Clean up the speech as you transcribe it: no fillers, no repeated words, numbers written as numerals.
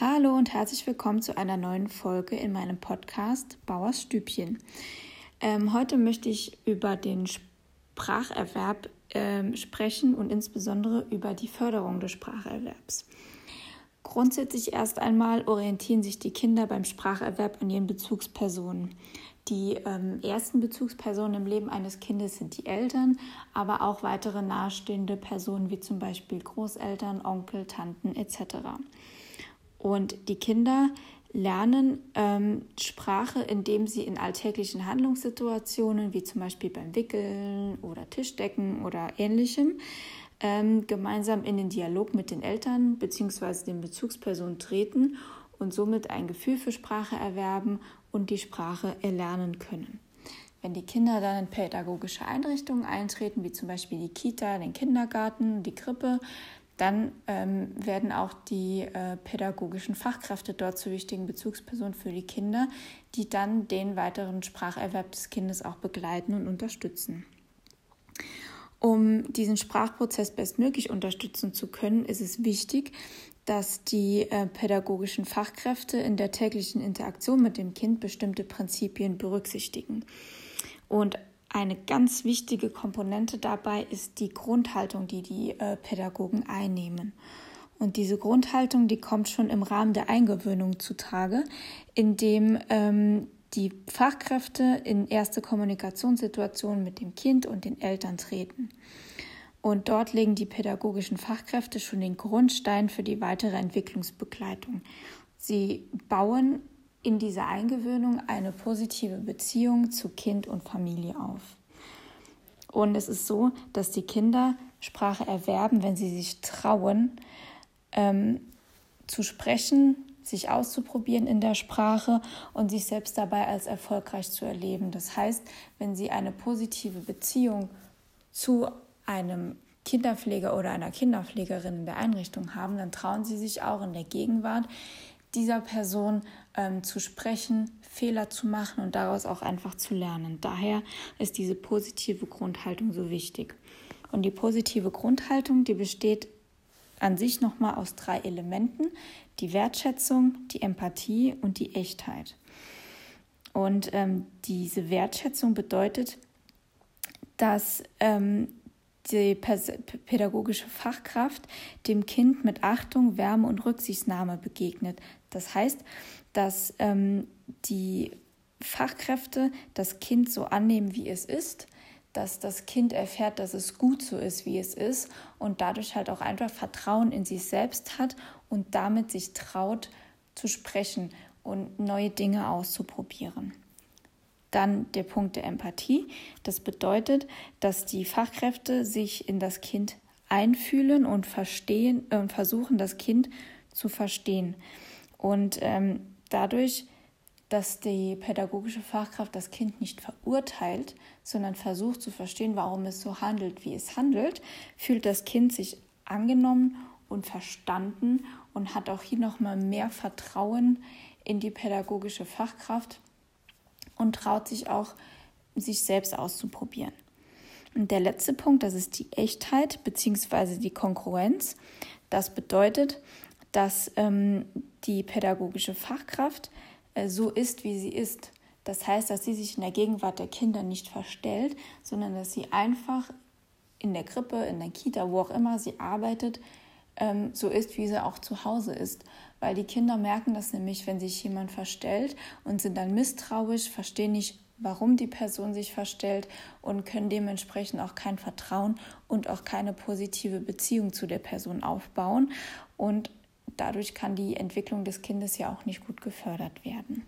Hallo und herzlich willkommen zu einer neuen Folge in meinem Podcast Bauers Stübchen. Heute möchte ich über den Spracherwerb sprechen und insbesondere über die Förderung des Spracherwerbs. Grundsätzlich erst einmal orientieren sich die Kinder beim Spracherwerb an ihren Bezugspersonen. Die ersten Bezugspersonen im Leben eines Kindes sind die Eltern, aber auch weitere nahestehende Personen wie zum Beispiel Großeltern, Onkel, Tanten etc. Und die Kinder lernen Sprache, indem sie in alltäglichen Handlungssituationen, wie zum Beispiel beim Wickeln oder Tischdecken oder Ähnlichem, gemeinsam in den Dialog mit den Eltern bzw. den Bezugspersonen treten und somit ein Gefühl für Sprache erwerben und die Sprache erlernen können. Wenn die Kinder dann in pädagogische Einrichtungen eintreten, wie zum Beispiel die Kita, den Kindergarten, die Krippe, dann werden auch die pädagogischen Fachkräfte dort zu wichtigen Bezugspersonen für die Kinder, die dann den weiteren Spracherwerb des Kindes auch begleiten und unterstützen. Um diesen Sprachprozess bestmöglich unterstützen zu können, ist es wichtig, dass die pädagogischen Fachkräfte in der täglichen Interaktion mit dem Kind bestimmte Prinzipien berücksichtigen. Und eine ganz wichtige Komponente dabei ist die Grundhaltung, die Pädagogen einnehmen. Und diese Grundhaltung, die kommt schon im Rahmen der Eingewöhnung zutage, indem die Fachkräfte in erste Kommunikationssituationen mit dem Kind und den Eltern treten. Und dort legen die pädagogischen Fachkräfte schon den Grundstein für die weitere Entwicklungsbegleitung. Sie bauen in dieser Eingewöhnung eine positive Beziehung zu Kind und Familie auf. Und es ist so, dass die Kinder Sprache erwerben, wenn sie sich trauen, zu sprechen, sich auszuprobieren in der Sprache und sich selbst dabei als erfolgreich zu erleben. Das heißt, wenn sie eine positive Beziehung zu einem Kinderpfleger oder einer Kinderpflegerin in der Einrichtung haben, dann trauen sie sich auch in der Gegenwart, dieser Person zu sprechen, Fehler zu machen und daraus auch einfach zu lernen. Daher ist diese positive Grundhaltung so wichtig. Und die positive Grundhaltung, die besteht an sich nochmal aus 3 Elementen: die Wertschätzung, die Empathie und die Echtheit. Und diese Wertschätzung bedeutet, dass die pädagogische Fachkraft dem Kind mit Achtung, Wärme und Rücksichtnahme begegnet. Das heißt, dass die Fachkräfte das Kind so annehmen, wie es ist, dass das Kind erfährt, dass es gut so ist, wie es ist und dadurch halt auch einfach Vertrauen in sich selbst hat und damit sich traut, zu sprechen und neue Dinge auszuprobieren. Dann der Punkt der Empathie. Das bedeutet, dass die Fachkräfte sich in das Kind einfühlen und verstehen und versuchen, das Kind zu verstehen. Und dadurch, dass die pädagogische Fachkraft das Kind nicht verurteilt, sondern versucht zu verstehen, warum es so handelt, wie es handelt, fühlt das Kind sich angenommen und verstanden und hat auch hier nochmal mehr Vertrauen in die pädagogische Fachkraft und traut sich auch, sich selbst auszuprobieren. Und der letzte Punkt, das ist die Echtheit bzw. die Kongruenz. Das bedeutet, dass die pädagogische Fachkraft so ist, wie sie ist. Das heißt, dass sie sich in der Gegenwart der Kinder nicht verstellt, sondern dass sie einfach in der Krippe, in der Kita, wo auch immer sie arbeitet, so ist, wie sie auch zu Hause ist. Weil die Kinder merken das nämlich, wenn sich jemand verstellt und sind dann misstrauisch, verstehen nicht, warum die Person sich verstellt und können dementsprechend auch kein Vertrauen und auch keine positive Beziehung zu der Person aufbauen. Und dadurch kann die Entwicklung des Kindes ja auch nicht gut gefördert werden.